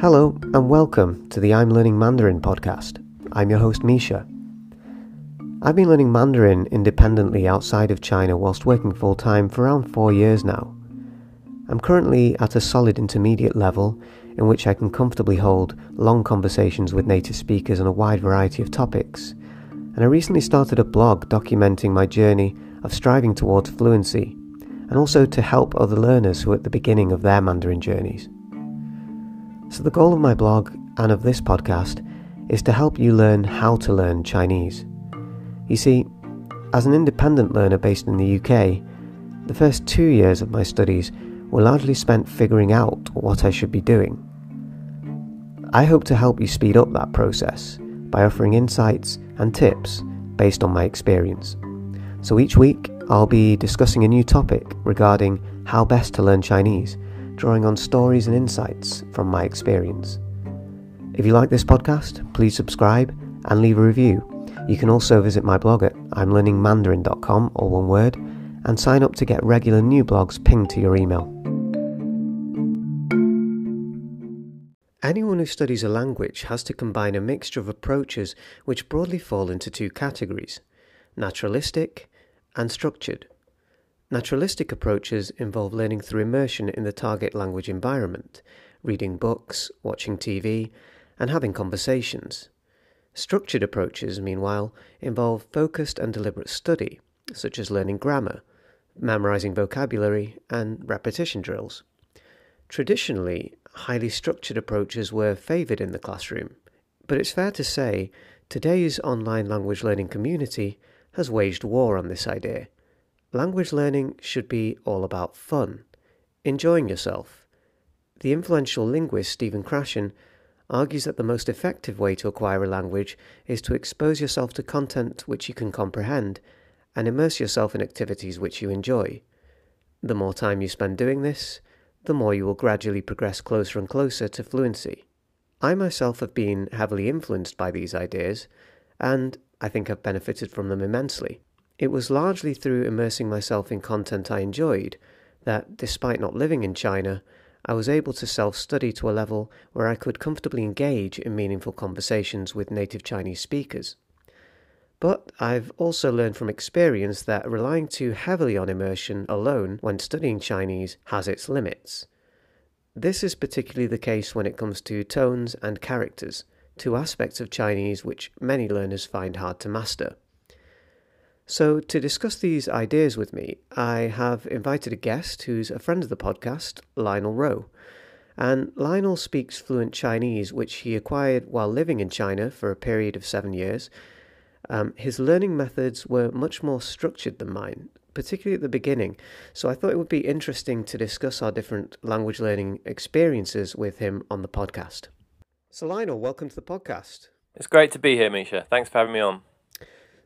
Hello and welcome to the I'm Learning Mandarin podcast. I'm your host Misha. I've been learning Mandarin independently outside of China whilst working full-time for around 4 years now. I'm currently at a solid intermediate level in which I can comfortably hold long conversations with native speakers on a wide variety of topics, and I recently started a blog documenting my journey of striving towards fluency and also to help other learners who are at the beginning of their Mandarin journeys. So the goal of my blog and of this podcast is to help you learn how to learn Chinese. You see, as an independent learner based in the UK, the first 2 years of my studies were largely spent figuring out what I should be doing. I hope to help you speed up that process by offering insights and tips based on my experience. So each week I'll be discussing a new topic regarding how best to learn Chinese, drawing on stories and insights from my experience. If you like this podcast, please subscribe and leave a review. You can also visit my blog at imlearningmandarin.com, all one word, and sign up to get regular new blogs pinged to your email. Anyone who studies a language has to combine a mixture of approaches which broadly fall into two categories: naturalistic and structured. Naturalistic approaches involve learning through immersion in the target language environment, reading books, watching TV, and having conversations. Structured approaches, meanwhile, involve focused and deliberate study, such as learning grammar, memorizing vocabulary, and repetition drills. Traditionally, highly structured approaches were favored in the classroom, but it's fair to say today's online language learning community has waged war on this idea. Language learning should be all about fun, enjoying yourself. The influential linguist Stephen Krashen argues that the most effective way to acquire a language is to expose yourself to content which you can comprehend and immerse yourself in activities which you enjoy. The more time you spend doing this, the more you will gradually progress closer and closer to fluency. I myself have been heavily influenced by these ideas, and I think I've benefited from them immensely. It was largely through immersing myself in content I enjoyed that, despite not living in China, I was able to self-study to a level where I could comfortably engage in meaningful conversations with native Chinese speakers. But I've also learned from experience that relying too heavily on immersion alone when studying Chinese has its limits. This is particularly the case when it comes to tones and characters, two aspects of Chinese which many learners find hard to master. So to discuss these ideas with me, I have invited a guest who's a friend of the podcast, Lionel Rowe. And Lionel speaks fluent Chinese, which he acquired while living in China for a period of 7 years. His learning methods were much more structured than mine, particularly at the beginning. So I thought it would be interesting to discuss our different language learning experiences with him on the podcast. So Lionel, welcome to the podcast. It's great to be here, Misha. Thanks for having me on.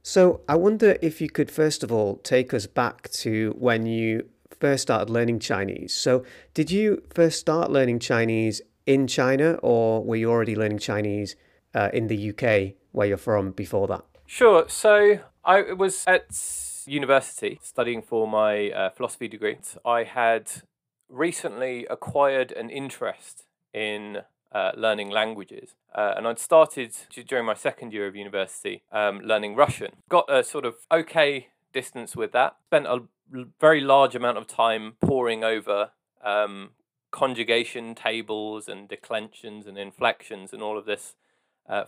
So I wonder if you could first of all take us back to when you first started learning Chinese. So did you first start learning Chinese in China, or were you already learning Chinese in the UK where you're from before that? Sure. So I was at university studying for my philosophy degree. I had recently acquired an interest in learning languages. And I'd started during my second year of university learning Russian. Got a sort of okay distance with that. Spent a very large amount of time poring over conjugation tables and declensions and inflections and all of this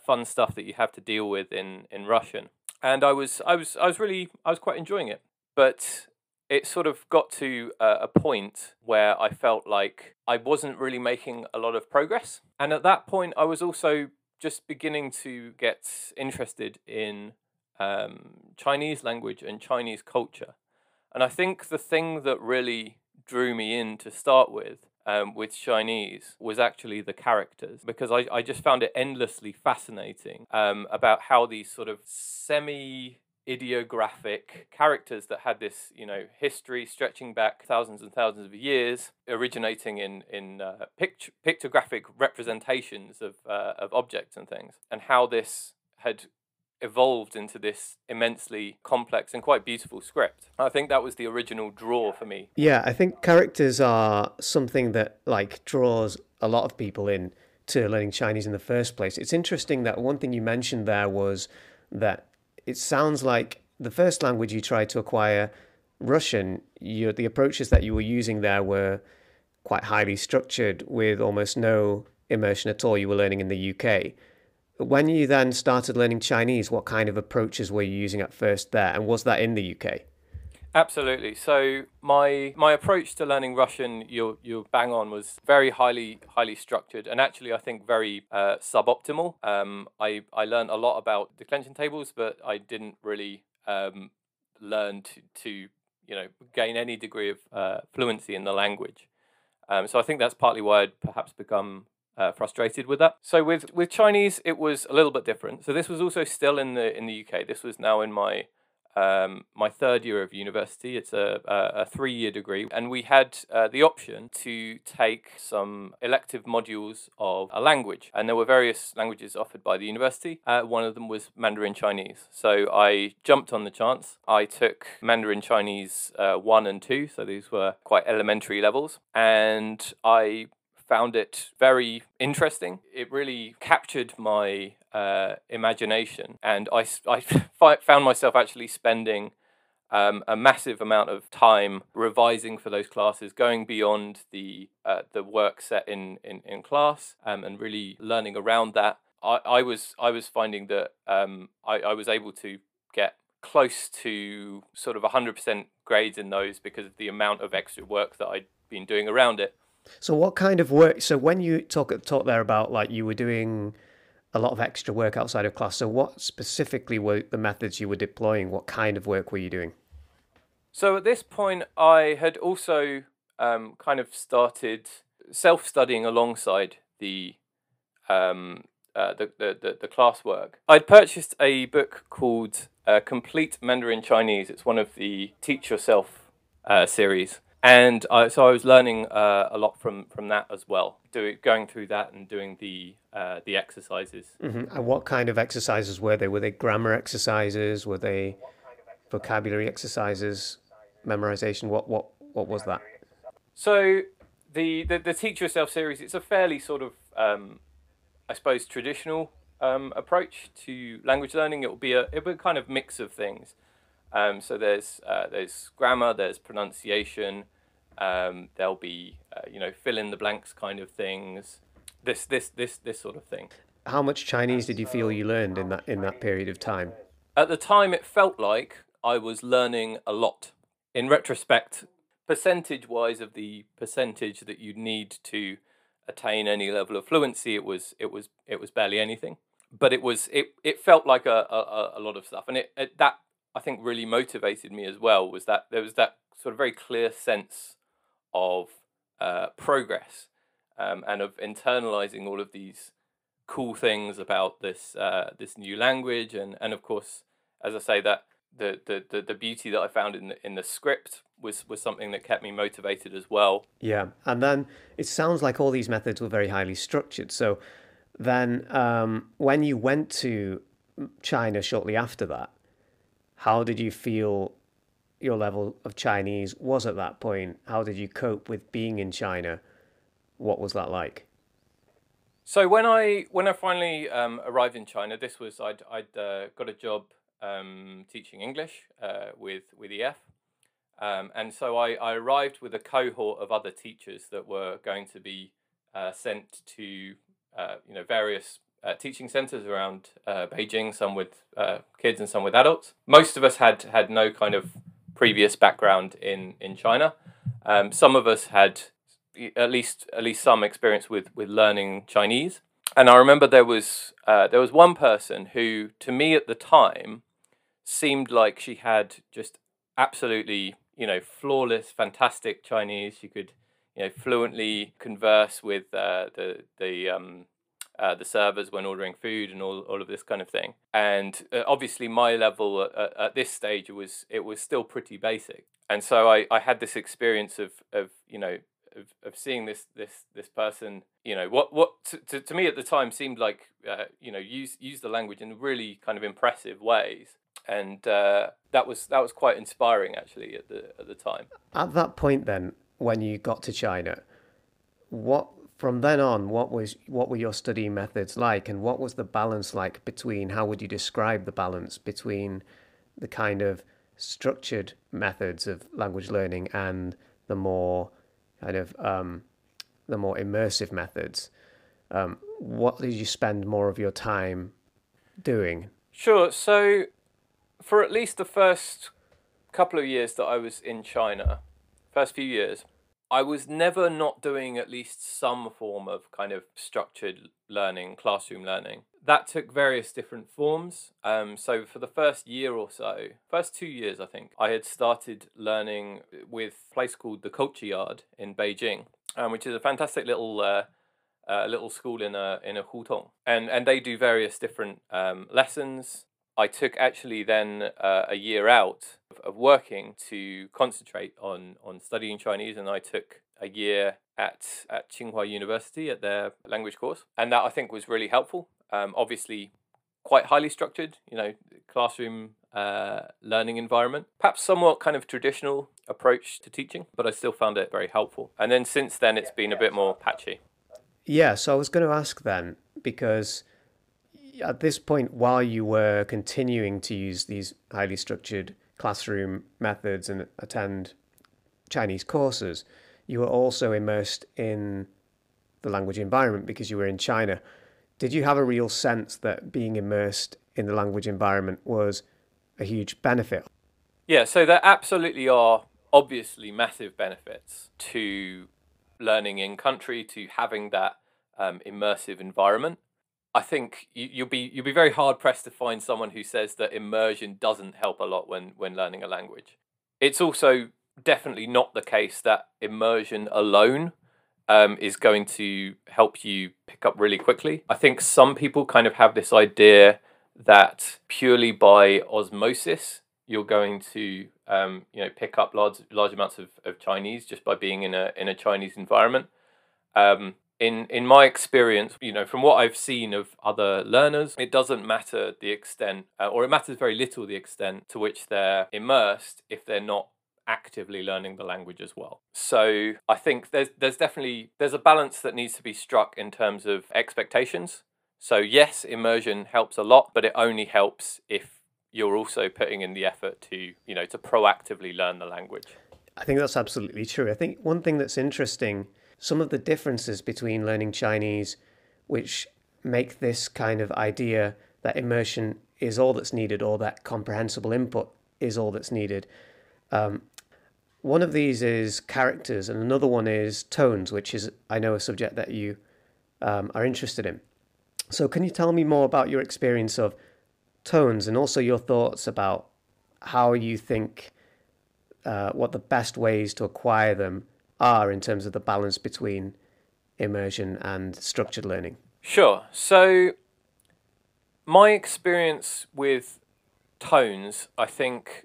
fun stuff that you have to deal with in Russian. And I was quite enjoying it. But it sort of got to a point where I felt like I wasn't really making a lot of progress. And at that point, I was also just beginning to get interested in Chinese language and Chinese culture. And I think the thing that really drew me in to start with Chinese was actually the characters, because I just found it endlessly fascinating about how these sort of ideographic characters that had this, history stretching back thousands and thousands of years, originating in pictographic representations of objects and things, and how this had evolved into this immensely complex and quite beautiful script. I think that was the original draw for me. Yeah, I think characters are something that like draws a lot of people in to learning Chinese in the first place. It's interesting that one thing you mentioned there was that it sounds like the first language you tried to acquire, Russian, the approaches that you were using there were quite highly structured with almost no immersion at all. You were learning in the UK. When you then started learning Chinese, what kind of approaches were you using at first there? And was that in the UK? Absolutely. So my approach to learning Russian, you're bang on, was very highly structured, and actually I think very suboptimal. I learned a lot about declension tables, but I didn't really learn to you know, gain any degree of fluency in the language. So I think that's partly why I'd perhaps become frustrated with that. So with Chinese, it was a little bit different. So this was also still in the UK. This was now in my my third year of university. It's a three-year degree, and we had the option to take some elective modules of a language, and there were various languages offered by the university. One of them was Mandarin Chinese, so I jumped on the chance. I took Mandarin Chinese 1 and 2, so these were quite elementary levels, and I found it very interesting. It really captured my imagination, and I found myself actually spending a massive amount of time revising for those classes, going beyond the work set in class, and really learning around that. I was finding that I was able to get close to sort of 100% grades in those because of the amount of extra work that I'd been doing around it. So what kind of work, so when you talk there about like you were doing a lot of extra work outside of class, so what specifically were the methods you were deploying? What kind of work were you doing? So at this point, I had also kind of started self-studying alongside the classwork. I'd purchased a book called Complete Mandarin Chinese. It's one of the Teach Yourself series. And so I was learning a lot from that as well, going through that and doing the exercises. Mm-hmm. And what kind of exercises were they? Were they grammar exercises? Were they vocabulary exercises? Memorization? What was that? So the Teach Yourself series, it's a fairly sort of, I suppose, traditional approach to language learning. It will be a kind of mix of things. So there's grammar, there's pronunciation, there'll be you know, fill in the blanks kind of things, this sort of thing. How much Chinese did you feel you learned in that period of time? At the time, it felt like I was learning a lot. In retrospect, percentage-wise of the percentage that you'd need to attain any level of fluency, it was barely anything. But it felt like a lot of stuff, and that, I think, really motivated me as well, was that there was that sort of very clear sense of progress, and of internalizing all of these cool things about this new language, and of course, as I say, that the beauty that I found in the script was something that kept me motivated as well. Yeah, and then it sounds like all these methods were very highly structured. So then, when you went to China shortly after that, how did you feel your level of Chinese was at that point? How did you cope with being in China? What was that like? So when I finally arrived in China, this was I'd got a job teaching English with EF, and so I arrived with a cohort of other teachers that were going to be sent to you know, various teaching centres around Beijing, some with kids and some with adults. Most of us had no kind of previous background in China. Some of us had at least some experience with learning Chinese. And I remember there was one person who, to me at the time, seemed like she had just absolutely, you know, flawless, fantastic Chinese. She could, you know, fluently converse with the servers when ordering food and all of this kind of thing. And obviously my level at this stage was still pretty basic. And so I had this experience of you know, of seeing this person, you know, what to me at the time seemed like, you know, use the language in really kind of impressive ways, and that was quite inspiring actually at the time. At that point, then, when you got to China, what were your study methods like, and what was the balance like between? How would you describe the balance between the kind of structured methods of language learning and the more kind of the more immersive methods? What did you spend more of your time doing? Sure. So for at least the first couple of years that I was in China, first few years, I was never not doing at least some form of kind of structured learning, classroom learning. That took various different forms. So for the first year or so, first 2 years, I think, I had started learning with a place called the Culture Yard in Beijing, which is a fantastic little school in a hutong, and they do various different lessons. I took actually then a year out of working to concentrate on studying Chinese, and I took a year at Tsinghua University at their language course, and that I think was really helpful. Obviously, quite highly structured, you know, classroom learning environment, perhaps somewhat kind of traditional approach to teaching, but I still found it very helpful. And then since then, it's been a bit more patchy. Yeah, so I was going to ask then, because at this point, while you were continuing to use these highly structured classroom methods and attend Chinese courses, you were also immersed in the language environment because you were in China. Did you have a real sense that being immersed in the language environment was a huge benefit? Yeah, so there absolutely are obviously massive benefits to learning in country, to having that immersive environment. I think you'll be very hard pressed to find someone who says that immersion doesn't help a lot when learning a language. It's also definitely not the case that immersion alone is going to help you pick up really quickly. I think some people kind of have this idea that purely by osmosis you're going to you know, pick up large amounts of Chinese just by being in a Chinese environment. In my experience, you know, from what I've seen of other learners, it doesn't matter the extent, or it matters very little the extent to which they're immersed if they're not actively learning the language as well. So I think there's definitely a balance that needs to be struck in terms of expectations. So yes, immersion helps a lot, but it only helps if you're also putting in the effort to, you know, to proactively learn the language. I think that's absolutely true. I think one thing that's interesting, some of the differences between learning Chinese, which make this kind of idea that immersion is all that's needed or that comprehensible input is all that's needed. One of these is characters and another one is tones, which is, I know, a subject that you are interested in. So can you tell me more about your experience of tones and also your thoughts about how you think what the best ways to acquire them are in terms of the balance between immersion and structured learning? Sure. So my experience with tones, I think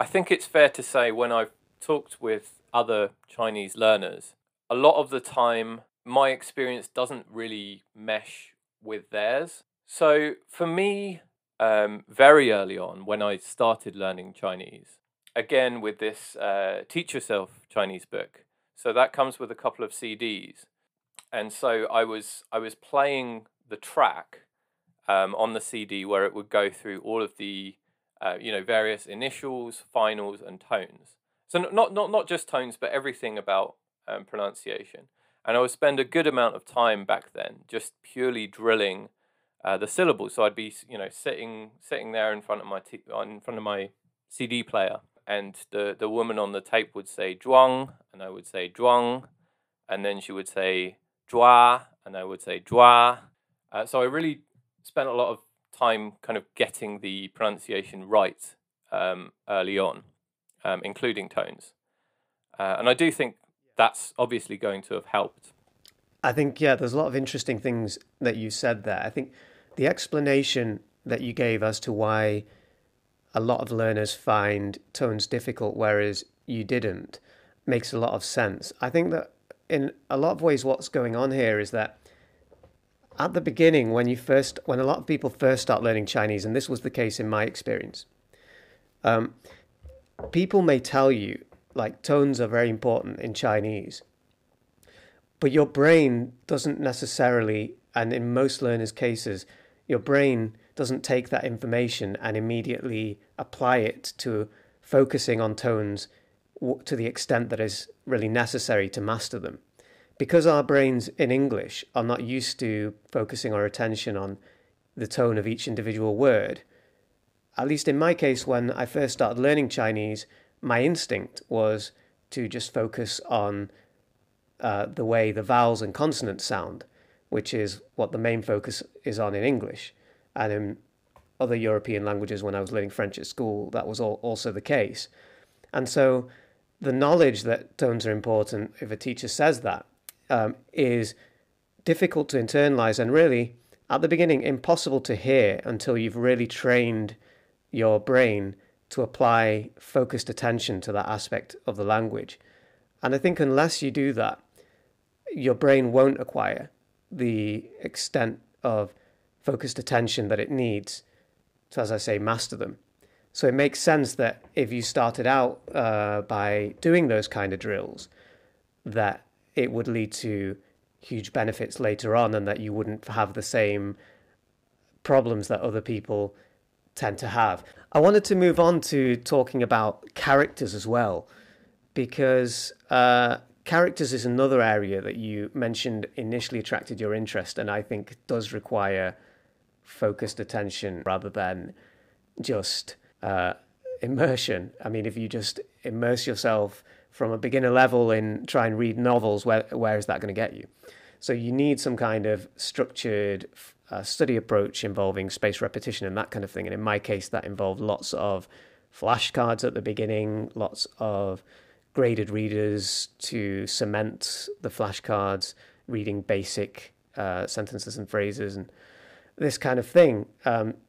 it's fair to say when I've talked with other Chinese learners, a lot of the time my experience doesn't really mesh with theirs. So for me, very early on when I started learning Chinese, again with this Teach Yourself Chinese book, so that comes with a couple of CDs, and so I was playing the track on the CD where it would go through all of the you know, various initials, finals, and tones. So not just tones, but everything about pronunciation. And I would spend a good amount of time back then just purely drilling the syllables. So I'd be, you know, sitting there in front of my CD player. And the woman on the tape would say zhuang, and I would say zhuang, and then she would say zhua, and I would say zhua. So I really spent a lot of time kind of getting the pronunciation right early on, including tones. And I do think that's obviously going to have helped. I think, yeah, there's a lot of interesting things that you said there. I think the explanation that you gave as to why a lot of learners find tones difficult, whereas you didn't, makes a lot of sense. I think that in a lot of ways what's going on here is that at the beginning, when a lot of people first start learning Chinese, and this was the case in my experience, people may tell you, like, tones are very important in Chinese, but your brain doesn't necessarily, and in most learners' cases, your brain doesn't take that information and immediately apply it to focusing on tones to the extent that is really necessary to master them. Because our brains in English are not used to focusing our attention on the tone of each individual word, at least in my case, when I first started learning Chinese, my instinct was to just focus on the way the vowels and consonants sound, which is what the main focus is on in English. And in other European languages, when I was learning French at school, that was also the case. And so the knowledge that tones are important, if a teacher says that, is difficult to internalize and really, at the beginning, impossible to hear until you've really trained your brain to apply focused attention to that aspect of the language. And I think unless you do that, your brain won't acquire the extent of focused attention that it needs to, as I say, master them. So it makes sense that if you started out by doing those kind of drills, that it would lead to huge benefits later on and that you wouldn't have the same problems that other people tend to have. I wanted to move on to talking about characters as well, because characters is another area that you mentioned initially attracted your interest and I think does require focused attention rather than just immersion. I mean, if you just immerse yourself from a beginner level in try and read novels, where is that going to get you? So you need some kind of structured study approach involving spaced repetition and that kind of thing. And in my case, that involved lots of flashcards at the beginning, lots of graded readers to cement the flashcards, reading basic sentences and phrases and this kind of thing,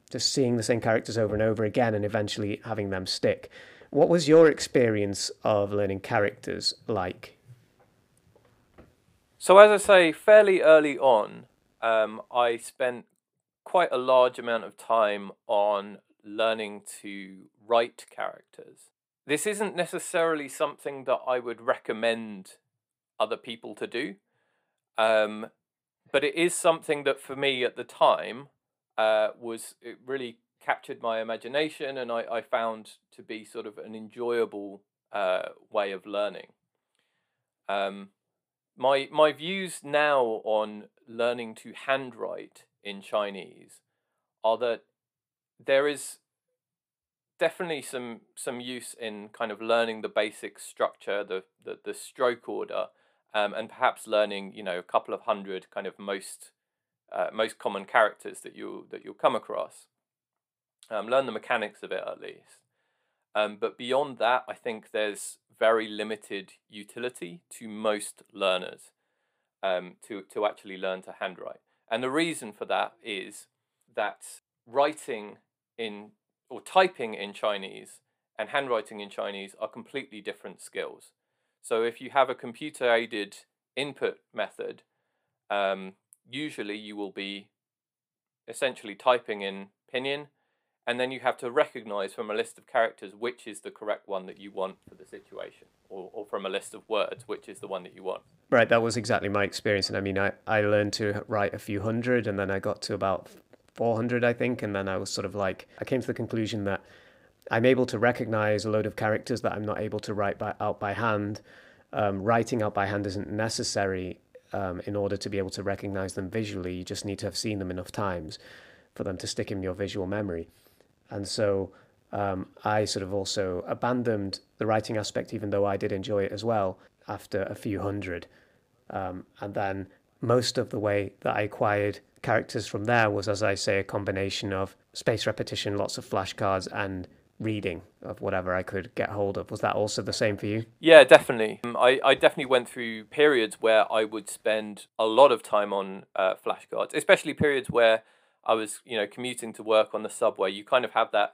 just seeing the same characters over and over again and eventually having them stick. What was your experience of learning characters like? So as I say, fairly early on, I spent quite a large amount of time on learning to write characters. This isn't necessarily something that I would recommend other people to do, but it is something that for me at the time it really captured my imagination and I found to be sort of an enjoyable way of learning. My views now on learning to handwrite in Chinese are that there is definitely some use in kind of learning the basic structure, the stroke order, and perhaps learning, you know, a couple of hundred kind of most common characters that you'll come across. Learn the mechanics of it at least. But beyond that, I think there's very limited utility to most learners to actually learn to handwrite. And the reason for that is that writing in, or typing in Chinese and handwriting in Chinese are completely different skills. So if you have a computer-aided input method, usually you will be essentially typing in pinyin, and then you have to recognize from a list of characters which is the correct one that you want for the situation, or from a list of words, which is the one that you want. Right, that was exactly my experience. And I mean, I learned to write a few hundred, and then I got to about 400, I think, and then I was sort of like, I came to the conclusion that I'm able to recognize a load of characters that I'm not able to write out by hand. Writing out by hand isn't necessary in order to be able to recognize them visually. You just need to have seen them enough times for them to stick in your visual memory. And so I sort of also abandoned the writing aspect, even though I did enjoy it as well, after a few hundred. And then most of the way that I acquired characters from there was, as I say, a combination of spaced repetition, lots of flashcards, and reading of whatever I could get hold of. Was that also the same for you? Yeah, definitely. I definitely went through periods where I would spend a lot of time on flashcards, especially periods where I was, you know, commuting to work on the subway. You kind of have that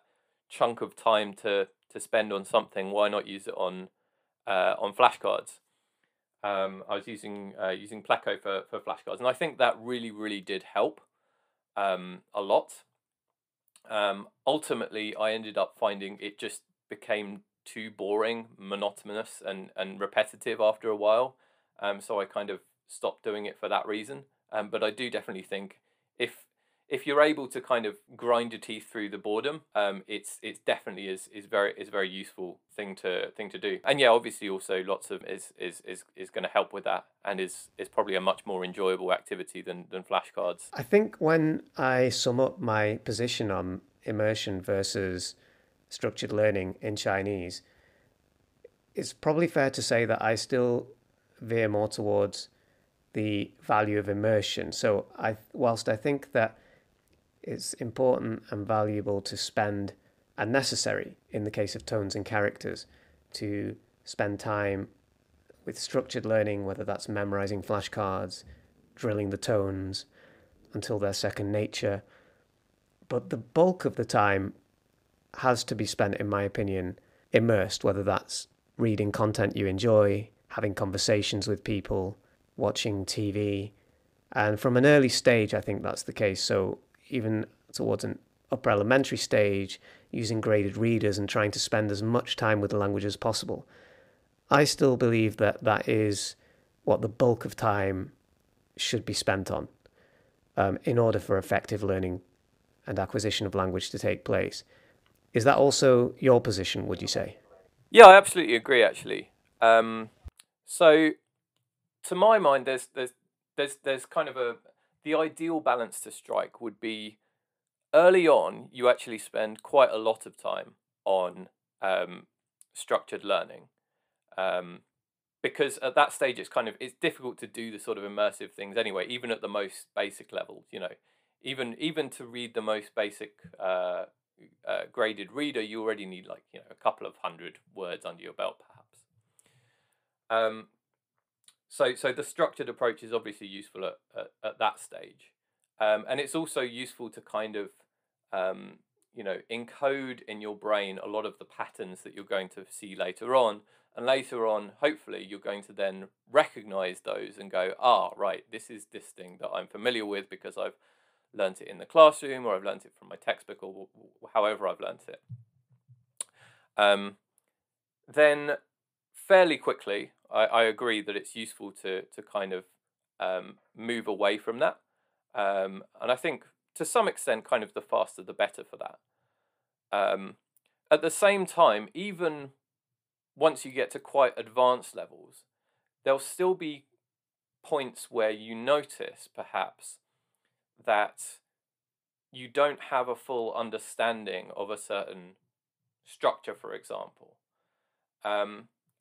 chunk of time to spend on something. Why not use it on flashcards? I was using Pleco for flashcards, and I think that really did help a lot. Ultimately, I ended up finding it just became too boring, monotonous, and repetitive after a while. So I kind of stopped doing it for that reason. But I do definitely think if you're able to kind of grind your teeth through the boredom, it's definitely is very useful thing to do. And yeah, obviously also lots of is going to help with that, and is probably a much more enjoyable activity than flashcards. I think when I sum up my position on immersion versus structured learning in Chinese, it's probably fair to say that I still veer more towards the value of immersion. So whilst I think that it's important and valuable to spend, and necessary in the case of tones and characters, to spend time with structured learning, whether that's memorizing flashcards, drilling the tones until they're second nature. But the bulk of the time has to be spent, in my opinion, immersed, whether that's reading content you enjoy, having conversations with people, watching TV. And from an early stage, I think that's the case. So even towards an upper elementary stage, using graded readers and trying to spend as much time with the language as possible. I still believe that that is what the bulk of time should be spent on in order for effective learning and acquisition of language to take place. Is that also your position, would you say? Yeah, I absolutely agree, actually. So to my mind, there's kind of the ideal balance to strike would be early on, you actually spend quite a lot of time on structured learning, because at that stage it's difficult to do the sort of immersive things anyway, even at the most basic levels. You know, even to read the most basic graded reader, you already need a couple of hundred words under your belt, perhaps. So the structured approach is obviously useful at that stage, and it's also useful to kind of encode in your brain a lot of the patterns that you're going to see later on, and later on hopefully you're going to then recognize those and go, right, this is this thing that I'm familiar with because I've learnt it in the classroom, or I've learnt it from my textbook, or however I've learnt it. Then fairly quickly, I agree that it's useful to kind of move away from that. And I think to some extent, kind of the faster the better for that. At the same time, even once you get to quite advanced levels, there'll still be points where you notice perhaps that you don't have a full understanding of a certain structure, for example.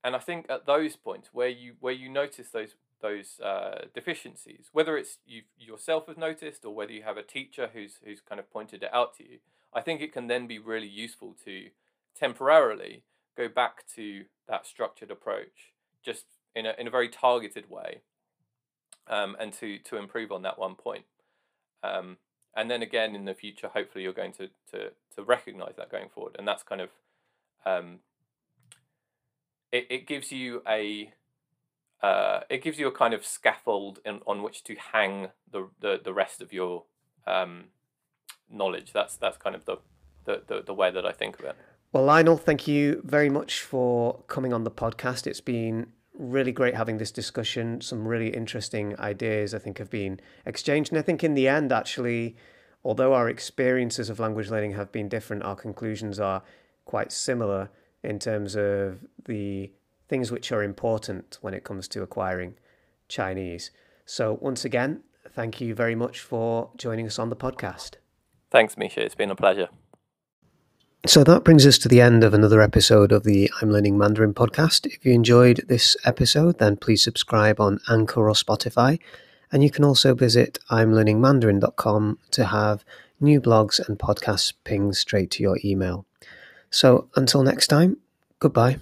And I think at those points where you notice those deficiencies, whether it's you yourself have noticed or whether you have a teacher who's kind of pointed it out to you, I think it can then be really useful to temporarily go back to that structured approach, just in a very targeted way, and to improve on that one point. And then again in the future, hopefully you're going to recognize that going forward, and that's kind of it gives you a kind of scaffold on which to hang the rest of your knowledge. That's kind of the way that I think of it. Well, Lionel, thank you very much for coming on the podcast. It's been really great having this discussion. Some really interesting ideas, I think, have been exchanged. And I think in the end, actually, although our experiences of language learning have been different, our conclusions are quite similar in terms of the things which are important when it comes to acquiring Chinese. So once again, thank you very much for joining us on the podcast. Thanks, Misha. It's been a pleasure. So that brings us to the end of another episode of the I'm Learning Mandarin podcast. If you enjoyed this episode, then please subscribe on Anchor or Spotify. And you can also visit imlearningmandarin.com to have new blogs and podcasts pinged straight to your email. So until next time, goodbye.